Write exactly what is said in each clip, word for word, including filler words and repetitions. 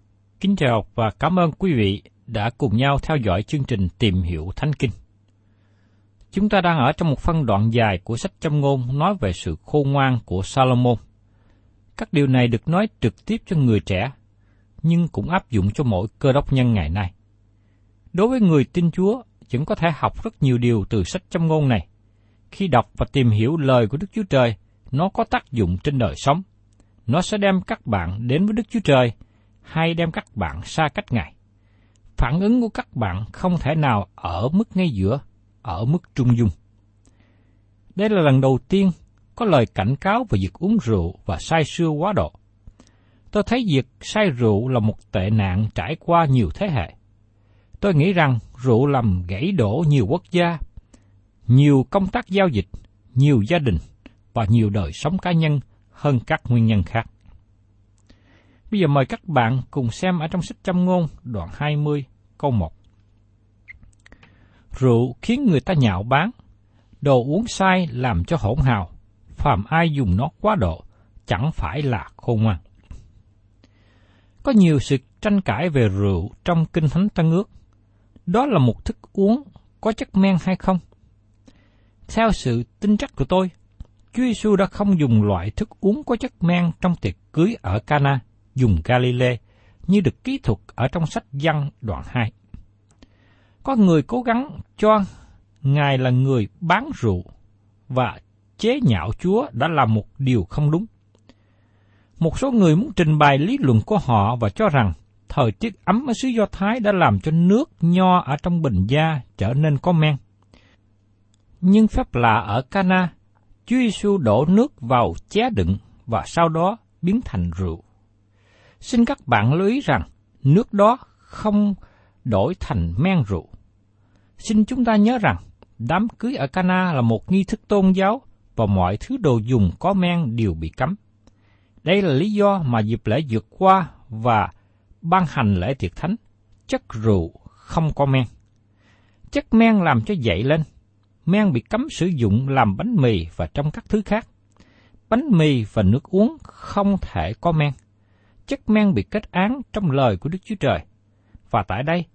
Kính chào và cảm ơn quý vị đã cùng nhau theo dõi chương trình Tìm Hiểu Thánh Kinh. Chúng ta đang ở trong một phân đoạn dài của sách Châm Ngôn nói về sự khôn ngoan của Salomon. Các điều này được nói trực tiếp cho người trẻ, nhưng cũng áp dụng cho mỗi cơ đốc nhân ngày nay. Đối với người tin Chúa, vẫn có thể học rất nhiều điều từ sách Châm Ngôn này. Khi đọc và tìm hiểu lời của Đức Chúa Trời, nó có tác dụng trên đời sống. Nó sẽ đem các bạn đến với Đức Chúa Trời, hay đem các bạn xa cách Ngài. Phản ứng của các bạn không thể nào ở mức ngay giữa, ở mức trung dung. Đây là lần đầu tiên có lời cảnh cáo về việc uống rượu và say sưa quá độ. Tôi thấy việc say rượu là một tệ nạn trải qua nhiều thế hệ. Tôi nghĩ rằng rượu làm gãy đổ nhiều quốc gia, nhiều công tác giao dịch, nhiều gia đình và nhiều đời sống cá nhân hơn các nguyên nhân khác. Bây giờ mời các bạn cùng xem ở trong sách Châm Ngôn đoạn hai mươi câu một. Rượu khiến người ta nhạo báng, đồ uống sai làm cho hỗn hào, phàm ai dùng nó quá độ, chẳng phải là khôn ngoan. Có nhiều sự tranh cãi về rượu trong Kinh Thánh Tân Ước. Đó là một thức uống có chất men hay không? Theo sự tin chắc của tôi, Chúa Giêsu đã không dùng loại thức uống có chất men trong tiệc cưới ở Cana, vùng Galile, như được kỹ thuật ở trong sách Giăng đoạn hai. Có người cố gắng cho Ngài là người bán rượu và chế nhạo Chúa đã làm một điều không đúng. Một số người muốn trình bày lý luận của họ và cho rằng thời tiết ấm ở xứ Do Thái đã làm cho nước nho ở trong bình da trở nên có men. Nhưng phép lạ ở Cana, Chúa Giêsu đổ nước vào chén đựng và sau đó biến thành rượu. Xin các bạn lưu ý rằng nước đó không đổi thành men rượu. Xin chúng ta nhớ rằng đám cưới ở Cana là một nghi thức tôn giáo và mọi thứ đồ dùng có men đều bị cấm. Đây là lý do mà dịp lễ vượt qua và ban hành lễ tiệc thánh, chất rượu không có men. Chất men làm cho dậy lên, men bị cấm sử dụng làm bánh mì và trong các thứ khác. Bánh mì và nước uống không thể có men. Chất men bị kết án trong lời của Đức Chúa Trời. Và tại đây,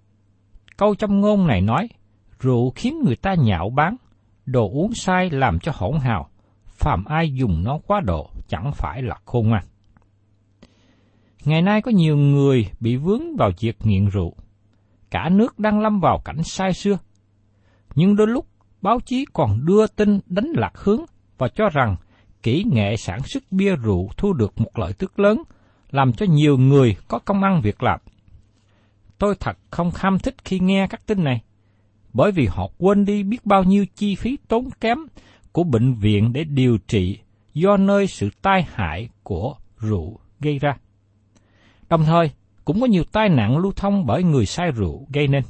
câu Châm Ngôn này nói, rượu khiến người ta nhạo báng, đồ uống sai làm cho hỗn hào, phàm ai dùng nó quá độ chẳng phải là khôn ngoan. Ngày nay có nhiều người bị vướng vào việc nghiện rượu. cả nước đang lâm vào cảnh say sưa. Nhưng đôi lúc, báo chí còn đưa tin đánh lạc hướng và cho rằng kỹ nghệ sản xuất bia rượu thu được một lợi tức lớn, làm cho nhiều người có công ăn việc làm. Tôi thật không kham thích khi nghe các tin này, bởi vì họ quên đi biết bao nhiêu chi phí tốn kém của bệnh viện để điều trị do nơi sự tai hại của rượu gây ra. Đồng thời, cũng có nhiều tai nạn lưu thông bởi người say rượu gây nên.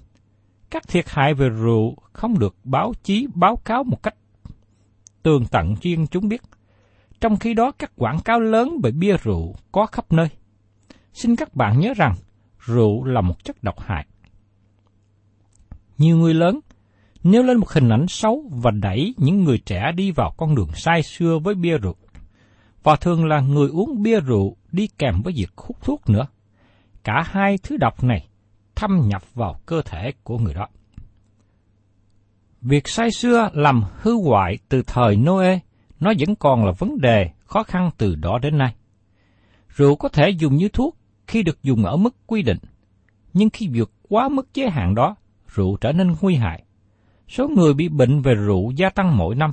Các thiệt hại về rượu không được báo chí báo cáo một cách tường tận cho dân chúng biết. Trong khi đó, các quảng cáo lớn về bia rượu có khắp nơi. Xin các bạn nhớ rằng, rượu là một chất độc hại. Nhiều người lớn nêu lên một hình ảnh xấu và đẩy những người trẻ đi vào con đường say sưa với bia rượu. Và thường là người uống bia rượu đi kèm với việc hút thuốc nữa. Cả hai thứ độc này thâm nhập vào cơ thể của người đó. Việc say sưa làm hư hoại từ thời Noe, nó vẫn còn là vấn đề khó khăn từ đó đến nay. Rượu có thể dùng như thuốc khi được dùng ở mức quy định, nhưng khi vượt quá mức giới hạn đó, rượu trở nên nguy hại. Số người bị bệnh về rượu gia tăng mỗi năm.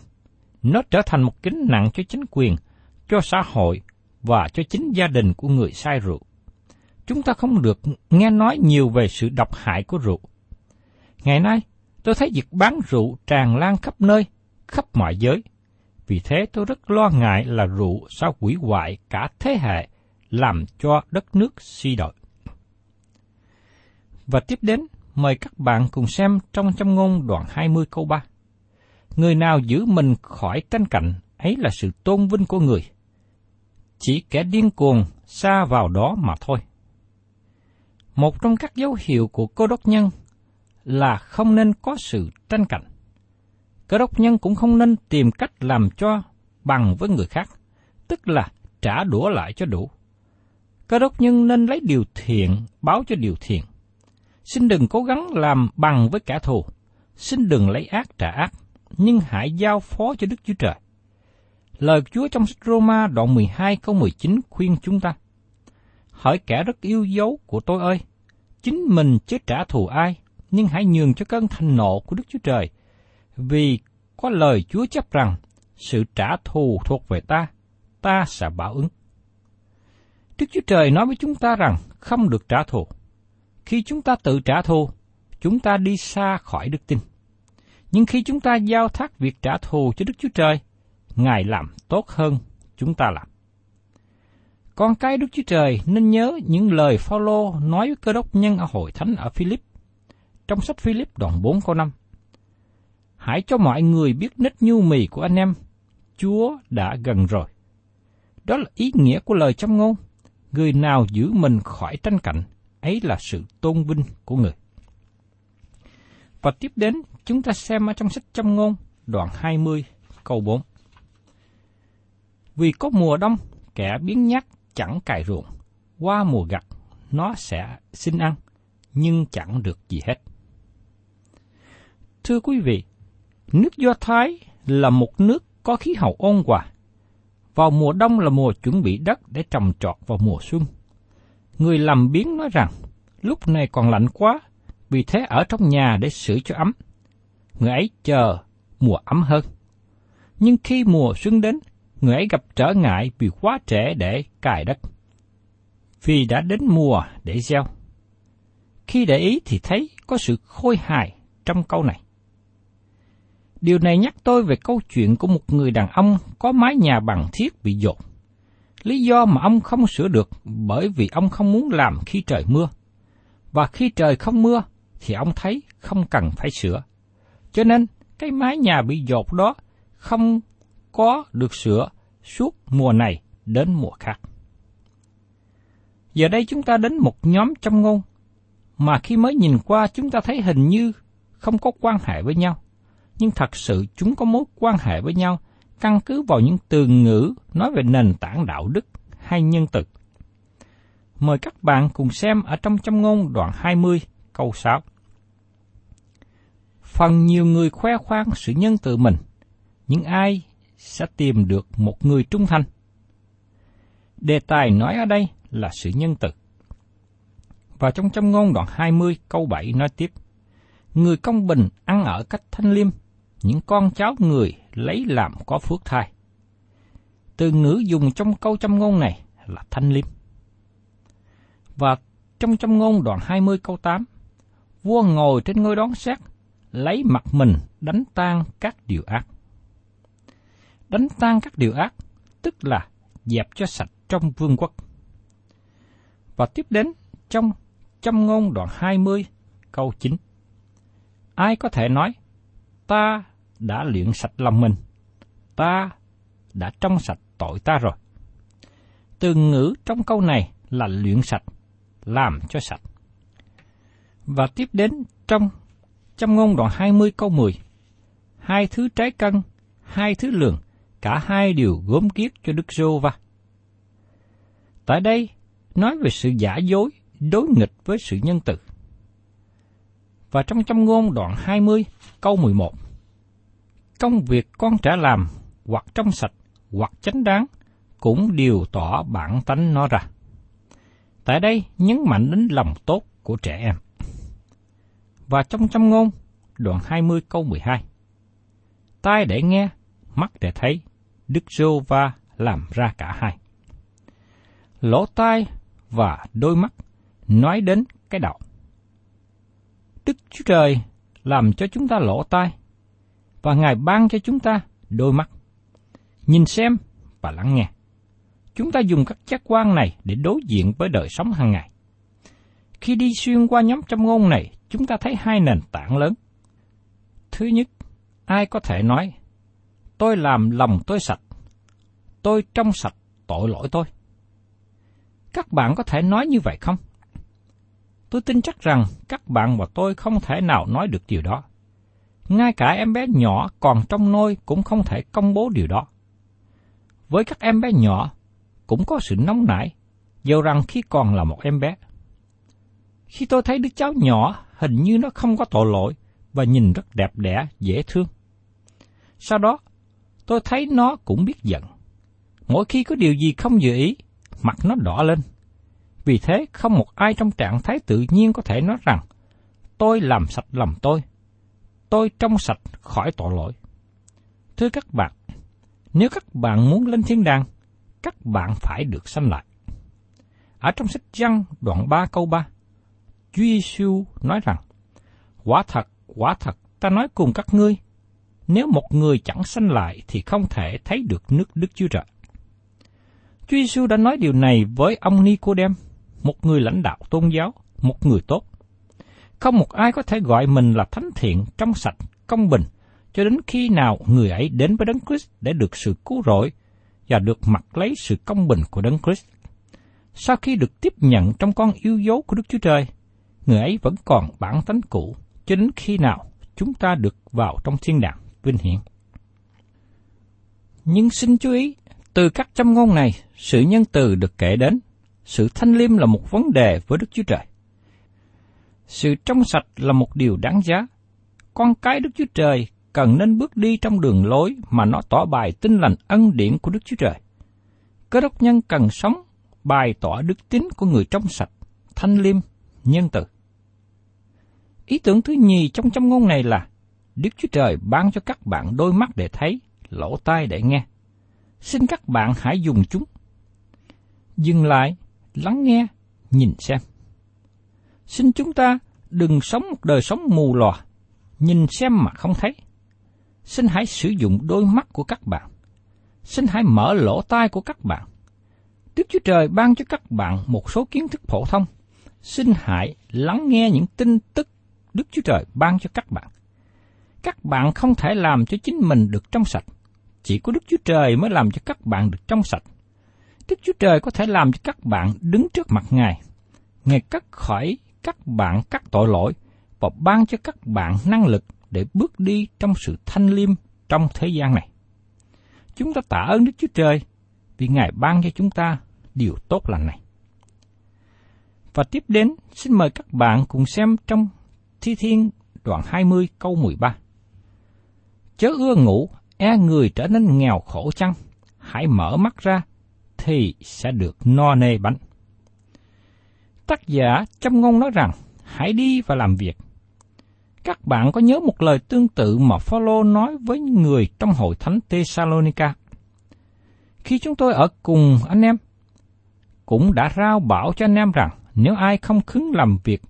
Nó trở thành một gánh nặng cho chính quyền, cho xã hội và cho chính gia đình của người say rượu. Chúng ta không được nghe nói nhiều về sự độc hại của rượu. Ngày nay, tôi thấy việc bán rượu tràn lan khắp nơi, khắp mọi giới. Vì thế tôi rất lo ngại là rượu sẽ hủy hoại cả thế hệ, làm cho đất nước suy đồi. Và tiếp đến, mời các bạn cùng xem trong Châm Ngôn đoạn hai mươi câu ba. Người nào giữ mình khỏi tranh cạnh, ấy là sự tôn vinh của người. Chỉ kẻ điên cuồng sa vào đó mà thôi. Một trong các dấu hiệu của cơ đốc nhân là không nên có sự tranh cạnh. Cơ đốc nhân cũng không nên tìm cách làm cho bằng với người khác, tức là trả đũa lại cho đủ. Cơ đốc nhân nên lấy điều thiện báo cho điều thiện. Xin đừng cố gắng làm bằng với kẻ thù, xin đừng lấy ác trả ác, nhưng hãy giao phó cho Đức Chúa Trời. Lời Chúa trong sách Roma đoạn mười hai câu mười chín khuyên chúng ta: Hỡi kẻ rất yêu dấu của tôi ơi, chính mình chứ trả thù ai, nhưng hãy nhường cho cơn thịnh nộ của Đức Chúa Trời, vì có lời Chúa chấp rằng, sự trả thù thuộc về ta, ta sẽ báo ứng. Đức Chúa Trời nói với chúng ta rằng không được trả thù. Khi chúng ta tự trả thù, chúng ta đi xa khỏi đức tin. Nhưng khi chúng ta giao thác việc trả thù cho Đức Chúa Trời, Ngài làm tốt hơn chúng ta làm. Con cái Đức Chúa Trời nên nhớ những lời Phao-lô nói với cơ đốc nhân ở hội thánh ở Phi-líp. Trong sách Phi-líp đoạn bốn câu năm, hãy cho mọi người biết nết nhu mì của anh em, Chúa đã gần rồi. Đó là ý nghĩa của lời châm ngôn, người nào giữ mình khỏi tranh cạnh, ấy là sự tôn vinh của người. Và tiếp đến, chúng ta xem ở trong sách châm ngôn, đoạn hai mươi, câu bốn. Vì có mùa đông, kẻ biến nhát chẳng cày ruộng, qua mùa gặt, nó sẽ xin ăn, nhưng chẳng được gì hết. Thưa quý vị, nước Do Thái là một nước có khí hậu ôn hòa. Vào mùa đông là mùa chuẩn bị đất để trồng trọt vào mùa xuân. Người làm biếng nói rằng, lúc này còn lạnh quá, vì thế ở trong nhà để sưởi cho ấm. Người ấy chờ mùa ấm hơn. Nhưng khi mùa xuân đến, người ấy gặp trở ngại vì quá trễ để cày đất, vì đã đến mùa để gieo. Khi để ý thì thấy có sự khôi hài trong câu này. Điều này nhắc tôi về câu chuyện của một người đàn ông có mái nhà bằng thiết bị dột. Lý do mà ông không sửa được bởi vì ông không muốn làm khi trời mưa. Và khi trời không mưa thì ông thấy không cần phải sửa. Cho nên cái mái nhà bị dột đó không có được sửa suốt mùa này đến mùa khác. Giờ đây chúng ta đến một nhóm châm ngôn mà khi mới nhìn qua chúng ta thấy hình như không có quan hệ với nhau. Nhưng thật sự chúng có mối quan hệ với nhau căn cứ vào những từ ngữ nói về nền tảng đạo đức hay nhân từ. Mời các bạn cùng xem ở trong châm ngôn đoạn hai mươi, câu sáu. Phần nhiều người khoe khoang sự nhân từ mình, những ai sẽ tìm được một người trung thành? Đề tài nói ở đây là sự nhân từ. Và trong Châm ngôn đoạn hai mươi câu bảy nói tiếp: Người công bình ăn ở cách thanh liêm, những con cháu người lấy làm có phước thai. Từ ngữ dùng trong câu Châm ngôn này là thanh liêm. Và trong Châm ngôn đoạn hai mươi câu tám, vua ngồi trên ngôi đoán xét, lấy mặt mình đánh tan các điều ác. Đánh tan các điều ác, tức là dẹp cho sạch trong vương quốc. Và tiếp đến trong Châm ngôn đoạn hai mươi câu chín. Ai có thể nói, ta đã luyện sạch lòng mình, ta đã trong sạch tội ta rồi. Từ ngữ trong câu này là luyện sạch, làm cho sạch. Và tiếp đến trong Châm ngôn đoạn hai mươi câu mười. Hai thứ trái cân, hai thứ lường, cả hai đều gốm kiết cho Đức Giê-hô-va. Tại đây, nói về sự giả dối, đối nghịch với sự nhân từ. Và trong Châm ngôn đoạn hai mươi, câu mười một. Công việc con trẻ làm, hoặc trong sạch, hoặc chánh đáng, cũng đều tỏ bản tánh nó ra. Tại đây, nhấn mạnh đến lòng tốt của trẻ em. Và trong Châm ngôn, đoạn hai mươi câu mười hai. Tai để nghe, mắt để thấy, Đức Giê-hô-va làm ra cả hai. Lỗ tai và đôi mắt nói đến cái đầu. Đức Chúa Trời làm cho chúng ta lỗ tai, và Ngài ban cho chúng ta đôi mắt, nhìn xem và lắng nghe. Chúng ta dùng các giác quan này để đối diện với đời sống hàng ngày. Khi đi xuyên qua nhóm Châm ngôn này, chúng ta thấy hai nền tảng lớn. Thứ nhất, ai có thể nói, tôi làm lòng tôi sạch, tôi trong sạch tội lỗi tôi. Các bạn có thể nói như vậy không? Tôi tin chắc rằng các bạn và tôi không thể nào nói được điều đó. Ngay cả em bé nhỏ còn trong nôi cũng không thể công bố điều đó. Với các em bé nhỏ, cũng có sự nóng nảy, dầu rằng khi còn là một em bé. Khi tôi thấy đứa cháu nhỏ, hình như nó không có tội lỗi và nhìn rất đẹp đẽ, dễ thương. Sau đó, tôi thấy nó cũng biết giận. Mỗi khi có điều gì không vừa ý, mặt nó đỏ lên. Vì thế, không một ai trong trạng thái tự nhiên có thể nói rằng, tôi làm sạch lòng tôi, tôi trong sạch khỏi tội lỗi. Thưa các bạn, nếu các bạn muốn lên thiên đàng, các bạn phải được sanh lại. Ở trong sách Giăng đoạn ba câu ba, Chúa Giêsu nói rằng, quả thật, quả thật, ta nói cùng các ngươi, nếu một người chẳng sanh lại thì không thể thấy được nước Đức Chúa Trời. Chúa Giêsu đã nói điều này với ông Nicodem, một người lãnh đạo tôn giáo, một người tốt. Không một ai có thể gọi mình là thánh thiện, trong sạch, công bình, cho đến khi nào người ấy đến với Đấng Christ để được sự cứu rỗi và được mặc lấy sự công bình của Đấng Christ. Sau khi được tiếp nhận trong con yêu dấu của Đức Chúa Trời, người ấy vẫn còn bản tánh cũ, cho đến khi nào chúng ta được vào trong thiên đàng vinh hiển. Nhưng xin chú ý, từ các Châm ngôn này, sự nhân từ được kể đến, sự thanh liêm là một vấn đề với Đức Chúa Trời. Sự trong sạch là một điều đáng giá. Con cái Đức Chúa Trời cần nên bước đi trong đường lối mà nó tỏ bày tin lành ân điển của Đức Chúa Trời. Cơ đốc nhân cần sống bày tỏ đức tính của người trong sạch, thanh liêm, nhân từ. Ý tưởng thứ nhì trong Châm ngôn này là Đức Chúa Trời ban cho các bạn đôi mắt để thấy, lỗ tai để nghe. Xin các bạn hãy dùng chúng. Dừng lại, lắng nghe, nhìn xem. Xin chúng ta đừng sống một đời sống mù lòa, nhìn xem mà không thấy. Xin hãy sử dụng đôi mắt của các bạn. Xin hãy mở lỗ tai của các bạn. Đức Chúa Trời ban cho các bạn một số kiến thức phổ thông. Xin hãy lắng nghe những tin tức Đức Chúa Trời ban cho các bạn. Các bạn không thể làm cho chính mình được trong sạch. Chỉ có Đức Chúa Trời mới làm cho các bạn được trong sạch. Đức Chúa Trời có thể làm cho các bạn đứng trước mặt Ngài. Ngài cất khỏi các bạn các tội lỗi và ban cho các bạn năng lực để bước đi trong sự thanh liêm trong thế gian này. Chúng ta tạ ơn Đức Chúa Trời vì Ngài ban cho chúng ta điều tốt lành này. Và tiếp đến, xin mời các bạn cùng xem trong Thi Thiên đoạn hai mươi câu mười ba. Chớ ưa ngủ, e người trở nên nghèo khổ chăng, hãy mở mắt ra, thì sẽ được no nê bánh. Tác giả châm ngôn nói rằng, hãy đi và làm việc. Các bạn có nhớ một lời tương tự mà Phao-lô nói với người trong hội thánh Thessalonica? Khi chúng tôi ở cùng anh em, cũng đã rao bảo cho anh em rằng, nếu ai không khứng làm việc,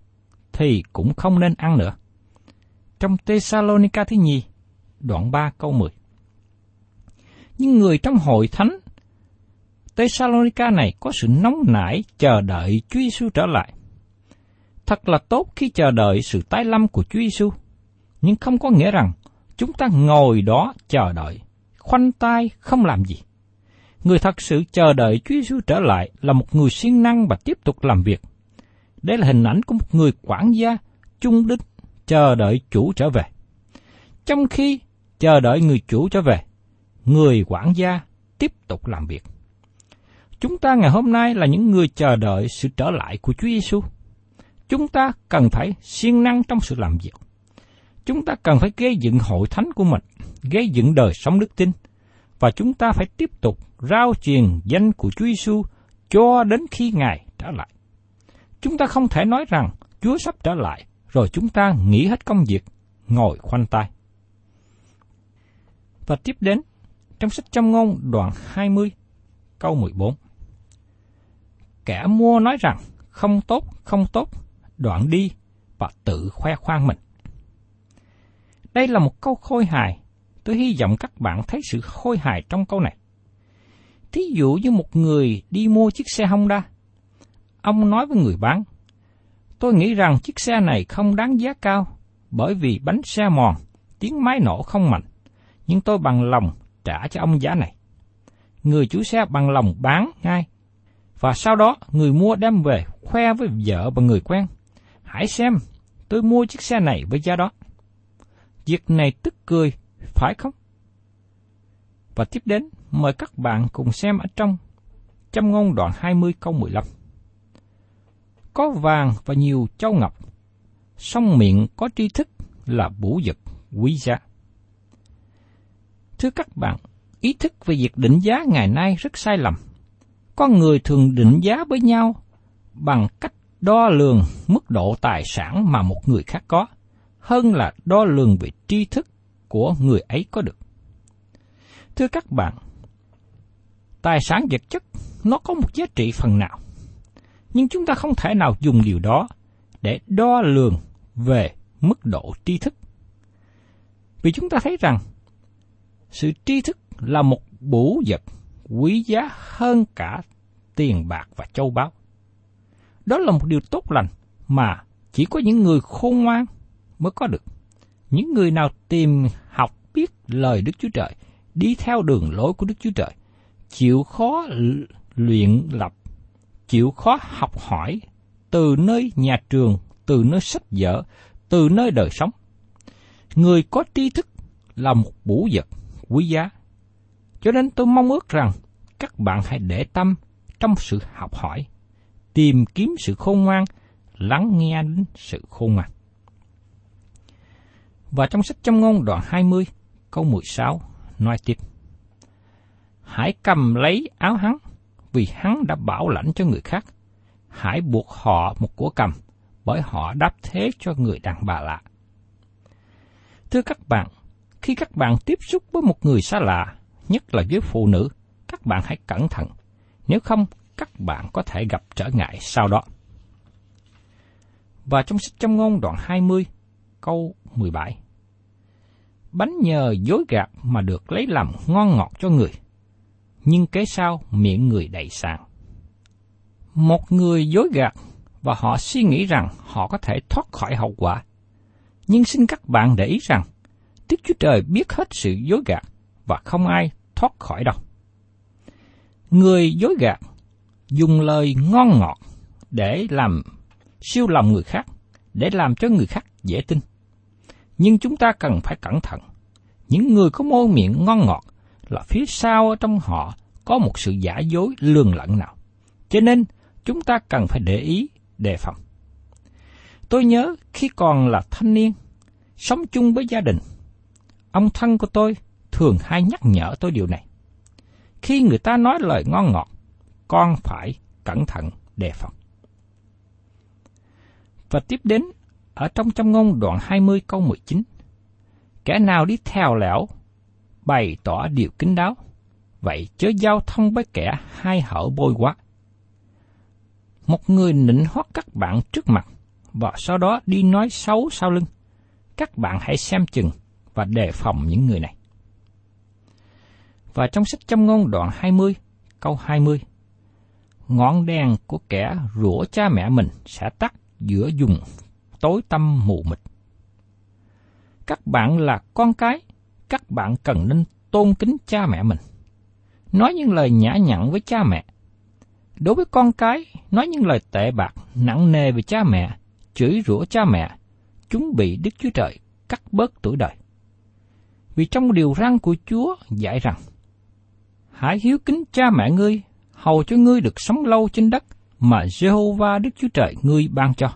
thì cũng không nên ăn nữa. Trong Thessalonica thứ nhì, đoạn ba câu mười. Nhưng người trong hội thánh Thessalonica này có sự nóng nảy chờ đợi Chúa Giêsu trở lại. Thật là tốt khi chờ đợi sự tái lâm của Chúa Giêsu, nhưng không có nghĩa rằng chúng ta ngồi đó chờ đợi, khoanh tay không làm gì. Người thật sự chờ đợi Chúa Giêsu trở lại là một người siêng năng và tiếp tục làm việc. Đây là hình ảnh của một người quản gia chung đích chờ đợi chủ trở về. Trong khi chờ đợi người chủ trở về, người quản gia tiếp tục làm việc. Chúng ta ngày hôm nay là những người chờ đợi sự trở lại của Chúa Giêsu. Chúng ta cần phải siêng năng trong sự làm việc. Chúng ta cần phải gây dựng hội thánh của mình, gây dựng đời sống đức tin, và chúng ta phải tiếp tục rao truyền danh của Chúa Giêsu cho đến khi Ngài trở lại. Chúng ta không thể nói rằng Chúa sắp trở lại rồi chúng ta nghỉ hết công việc, ngồi khoanh tay. Và tiếp đến, trong sách Châm Ngôn đoạn hai mươi, câu mười bốn. Kẻ mua nói rằng, không tốt, không tốt, đoạn đi và tự khoe khoang mình. Đây là một câu khôi hài. Tôi hy vọng các bạn thấy sự khôi hài trong câu này. Thí dụ như một người đi mua chiếc xe Honda. Ông nói với người bán, tôi nghĩ rằng chiếc xe này không đáng giá cao, bởi vì bánh xe mòn, tiếng máy nổ không mạnh, nhưng tôi bằng lòng trả cho ông giá này. Người chủ xe bằng lòng bán ngay, và sau đó người mua đem về khoe với vợ và người quen. Hãy xem, tôi mua chiếc xe này với giá đó. Việc này tức cười, phải không? Và tiếp đến, mời các bạn cùng xem ở trong Châm Ngôn đoạn hai mươi câu mười lăm. Có vàng và nhiều châu ngọc, song miệng có tri thức là bủ vật quý giá. Thưa các bạn, ý thức về việc định giá ngày nay rất sai lầm. Con người thường định giá với nhau bằng cách đo lường mức độ tài sản mà một người khác có, hơn là đo lường về tri thức của người ấy có được. Thưa các bạn, tài sản vật chất nó có một giá trị phần nào, nhưng chúng ta không thể nào dùng điều đó để đo lường về mức độ tri thức. Vì chúng ta thấy rằng, sự tri thức là một báu vật quý giá hơn cả tiền bạc và châu báu. Đó là một điều tốt lành mà chỉ có những người khôn ngoan mới có được. Những người nào tìm học biết lời Đức Chúa Trời, đi theo đường lối của Đức Chúa Trời, chịu khó luyện tập, chịu khó học hỏi từ nơi nhà trường, từ nơi sách vở, từ nơi đời sống. Người có tri thức là một báu vật quý giá. Cho nên tôi mong ước rằng các bạn hãy để tâm trong sự học hỏi, tìm kiếm sự khôn ngoan, lắng nghe đến sự khôn ngoan. Và trong sách Châm Ngôn đoạn hai mươi, câu mười sáu, nói tiếp. Hãy cầm lấy áo hắn, vì hắn đã bảo lãnh cho người khác. Hãy buộc họ một của cầm, bởi họ đáp thế cho người đàn bà lạ. Thưa các bạn, khi các bạn tiếp xúc với một người xa lạ, nhất là với phụ nữ, các bạn hãy cẩn thận, nếu không các bạn có thể gặp trở ngại sau đó. Và trong sách Châm Ngôn đoạn hai mươi, câu mười bảy. Bánh nhờ dối gạt mà được lấy làm ngon ngọt cho người, nhưng kế sau miệng người đầy sạn. Một người dối gạt và họ suy nghĩ rằng họ có thể thoát khỏi hậu quả. Nhưng xin các bạn để ý rằng, Đức Chúa Trời biết hết sự dối gạt và không ai thoát khỏi đâu. Người dối gạt dùng lời ngon ngọt để làm siêu lòng người khác, để làm cho người khác dễ tin. Nhưng chúng ta cần phải cẩn thận. Những người có môi miệng ngon ngọt là phía sau trong họ có một sự giả dối lường lẫn nào. Cho nên chúng ta cần phải để ý, đề phòng. Tôi nhớ khi còn là thanh niên, sống chung với gia đình, ông thân của tôi thường hay nhắc nhở tôi điều này. Khi người ta nói lời ngon ngọt, con phải cẩn thận đề phòng. Và tiếp đến, ở trong Châm Ngôn đoạn hai mươi câu mười chín, kẻ nào đi theo lẽo, bày tỏ điều kín đáo, vậy chớ giao thông với kẻ hai hở bôi quá. Một người nịnh hót các bạn trước mặt, và sau đó đi nói xấu sau lưng. Các bạn hãy xem chừng và đề phòng những người này. Và trong sách Châm Ngôn đoạn hai mươi, câu hai mươi, ngọn đèn của kẻ rủa cha mẹ mình sẽ tắt giữa vùng tối tăm mù mịt. Các bạn là con cái, các bạn cần nên tôn kính cha mẹ mình. Nói những lời nhã nhặn với cha mẹ. Đối với con cái, nói những lời tệ bạc, nặng nề về cha mẹ, chửi rủa cha mẹ, chúng bị Đức Chúa Trời cắt bớt tuổi đời. Vì trong điều răn của Chúa dạy rằng, hãy hiếu kính cha mẹ ngươi, hầu cho ngươi được sống lâu trên đất mà Jehovah Đức Chúa Trời ngươi ban cho.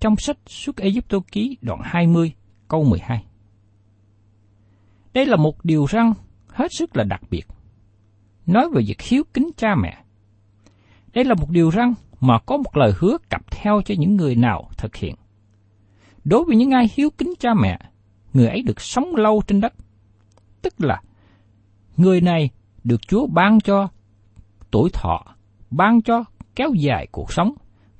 Trong sách Xuất Ê-díp-tô ký đoạn hai mươi, câu mười hai. Đây là một điều răn hết sức là đặc biệt, nói về việc hiếu kính cha mẹ. Đây là một điều răn mà có một lời hứa cặp theo cho những người nào thực hiện. Đối với những ai hiếu kính cha mẹ, người ấy được sống lâu trên đất. Tức là, người này được Chúa ban cho tuổi thọ, ban cho kéo dài cuộc sống,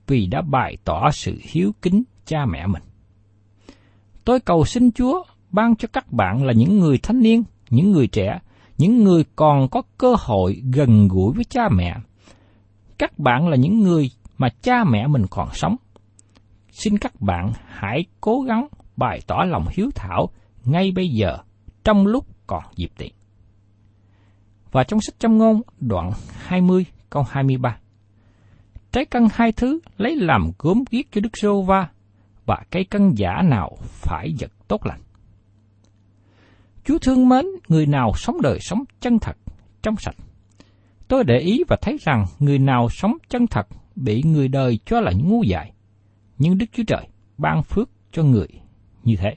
vì đã bày tỏ sự hiếu kính cha mẹ mình. Tôi cầu xin Chúa ban cho các bạn là những người thanh niên, những người trẻ, những người còn có cơ hội gần gũi với cha mẹ. Các bạn là những người mà cha mẹ mình còn sống. Xin các bạn hãy cố gắng bày tỏ lòng hiếu thảo ngay bây giờ, trong lúc còn dịp tiện. Và trong sách Châm Ngôn đoạn hai mươi câu hai mươi ba, trái cân hai thứ lấy làm gốm ghiếc cho Đức Giê-hô-va, và cây cân giả nào phải vật tốt lành. Chúa thương mến người nào sống đời sống chân thật, trong sạch. Tôi để ý và thấy rằng người nào sống chân thật bị người đời cho là ngu dại, nhưng Đức Chúa Trời ban phước cho người như thế.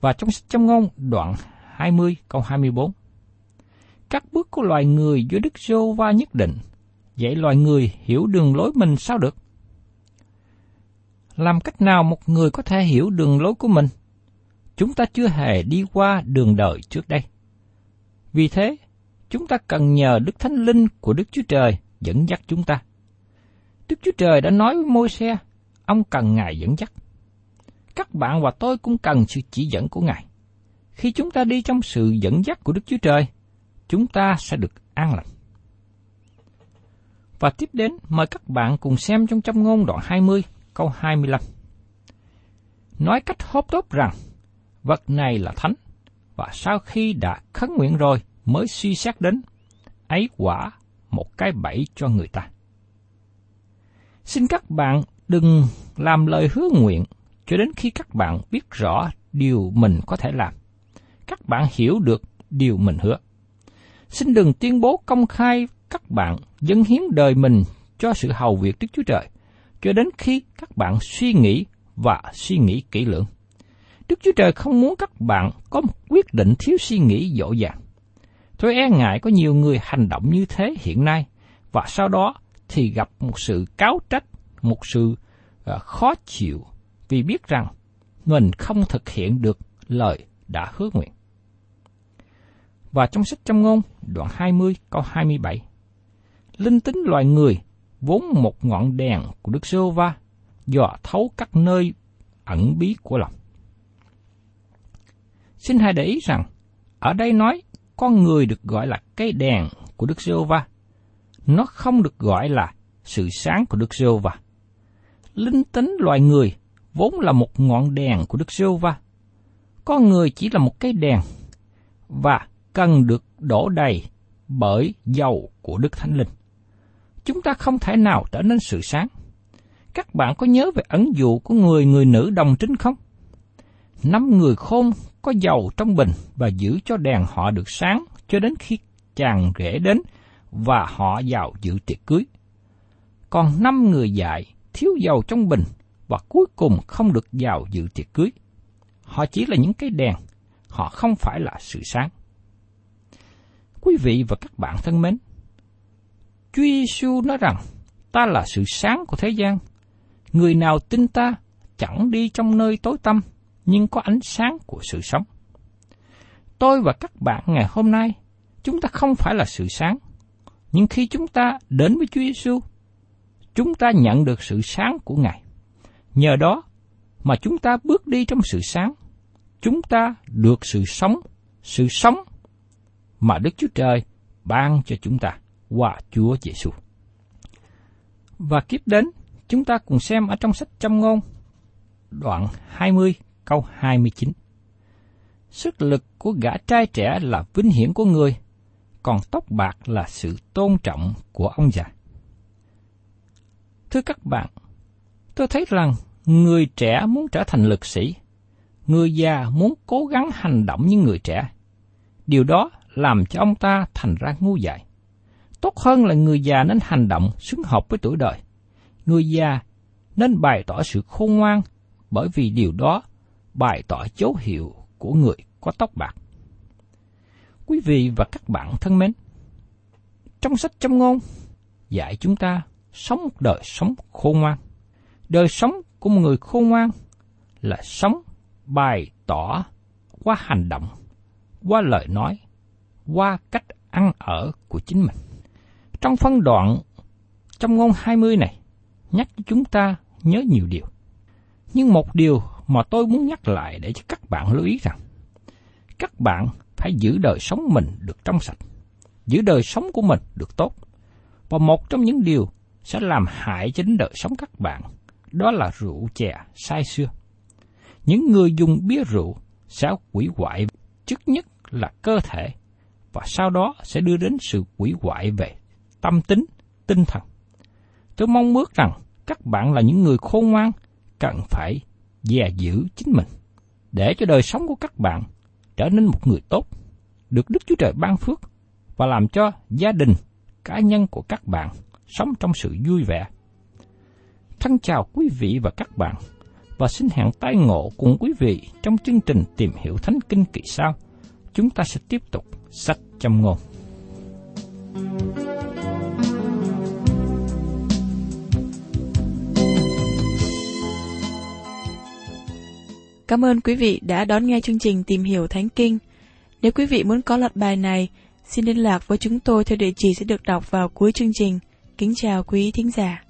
Và trong sách Châm Ngôn đoạn hai mươi câu hai mươi bốn, các bước của loài người do Đức Giê-hô-va nhất định, vậy loài người hiểu đường lối mình sao được? Làm cách nào một người có thể hiểu đường lối của mình? Chúng ta chưa hề đi qua đường đời trước đây. Vì thế, chúng ta cần nhờ Đức Thánh Linh của Đức Chúa Trời dẫn dắt chúng ta. Đức Chúa Trời đã nói với Môi-se, ông cần Ngài dẫn dắt. Các bạn và tôi cũng cần sự chỉ dẫn của Ngài. Khi chúng ta đi trong sự dẫn dắt của Đức Chúa Trời, chúng ta sẽ được an lành. Và tiếp đến, mời các bạn cùng xem trong Châm Ngôn đoạn hai mươi, câu hai mươi lăm. Nói cách hốp tốp rằng, vật này là thánh, và sau khi đã khấn nguyện rồi mới suy xét đến, ấy quả một cái bẫy cho người ta. Xin các bạn đừng làm lời hứa nguyện cho đến khi các bạn biết rõ điều mình có thể làm. Các bạn hiểu được điều mình hứa. Xin đừng tuyên bố công khai các bạn dâng hiến đời mình cho sự hầu việc Đức Chúa Trời, cho đến khi các bạn suy nghĩ và suy nghĩ kỹ lưỡng. Đức Chúa Trời không muốn các bạn có một quyết định thiếu suy nghĩ dỗ dàng. Tôi e ngại có nhiều người hành động như thế hiện nay, và sau đó thì gặp một sự cáo trách, một sự khó chịu vì biết rằng mình không thực hiện được lời đã hứa nguyện. Và trong sách Châm Ngôn, đoạn hai mươi, câu hai mươi bảy, linh tính loài người vốn một ngọn đèn của Đức Giê-hô-va, dò thấu các nơi ẩn bí của lòng. Xin hãy để ý rằng, ở đây nói con người được gọi là cái đèn của Đức Giê-hô-va. Nó không được gọi là sự sáng của Đức Giê-hô-va. Linh tính loài người vốn là một ngọn đèn của Đức Giê-hô-va. Con người chỉ là một cái đèn và cần được đổ đầy bởi dầu của Đức Thánh Linh. Chúng ta không thể nào trở nên sự sáng. Các bạn có nhớ về ẩn dụ của người người nữ đồng trinh không? Năm người khôn có dầu trong bình và giữ cho đèn họ được sáng cho đến khi chàng rể đến và họ vào dự tiệc cưới. Còn năm người dại thiếu dầu trong bình và cuối cùng không được vào dự tiệc cưới. Họ chỉ là những cái đèn, họ không phải là sự sáng. Quý vị và các bạn thân mến, Chúa Giê-xu nói rằng, ta là sự sáng của thế gian, Người nào tin ta chẳng đi trong nơi tối tăm, nhưng có ánh sáng của sự sống. Tôi và các bạn ngày hôm nay, chúng ta không phải là sự sáng, nhưng khi chúng ta đến với Chúa Giêsu, chúng ta nhận được sự sáng của Ngài. Nhờ đó mà chúng ta bước đi trong sự sáng, chúng ta được sự sống, sự sống mà Đức Chúa Trời ban cho chúng ta qua Chúa Giêsu. Và tiếp đến, chúng ta cùng xem ở trong sách Châm Ngôn, đoạn hai mươi, câu hai mươi chín. Sức lực của gã trai trẻ là vinh hiển của người, còn tóc bạc là sự tôn trọng của ông già. Thưa các bạn, tôi thấy rằng người trẻ muốn trở thành lực sĩ, người già muốn cố gắng hành động như người trẻ. Điều đó làm cho ông ta thành ra ngu dại. Tốt hơn là người già nên hành động xứng hợp với tuổi đời. Người già nên bày tỏ sự khôn ngoan, bởi vì điều đó bày tỏ dấu hiệu của người có tóc bạc. Quý vị và các bạn thân mến, trong sách Châm Ngôn dạy chúng ta sống một đời sống khôn ngoan. Đời sống của một người khôn ngoan là sống bày tỏ qua hành động, qua lời nói, qua cách ăn ở của chính mình. Trong phân đoạn Châm Ngôn hai mươi này, nhắc cho chúng ta nhớ nhiều điều. Nhưng một điều mà tôi muốn nhắc lại để cho các bạn lưu ý rằng, các bạn phải giữ đời sống mình được trong sạch, giữ đời sống của mình được tốt. Và một trong những điều sẽ làm hại cho đến đời sống các bạn, đó là rượu chè say sưa. Những người dùng bia rượu sẽ hủy hoại trước nhất là cơ thể, và sau đó sẽ đưa đến sự hủy hoại về tâm tính, tinh thần. Tôi mong ước rằng các bạn là những người khôn ngoan, cần phải dè giữ chính mình, để cho đời sống của các bạn trở nên một người tốt, được Đức Chúa Trời ban phước, và làm cho gia đình, cá nhân của các bạn sống trong sự vui vẻ. Thân chào quý vị và các bạn, và xin hẹn tái ngộ cùng quý vị trong chương trình Tìm Hiểu Thánh Kinh kỳ sau. Chúng ta sẽ tiếp tục sách Châm Ngôn. Cảm ơn quý vị đã đón nghe chương trình Tìm Hiểu Thánh Kinh. Nếu quý vị muốn có loạt bài này, xin liên lạc với chúng tôi theo địa chỉ sẽ được đọc vào cuối chương trình. Kính chào quý thính giả.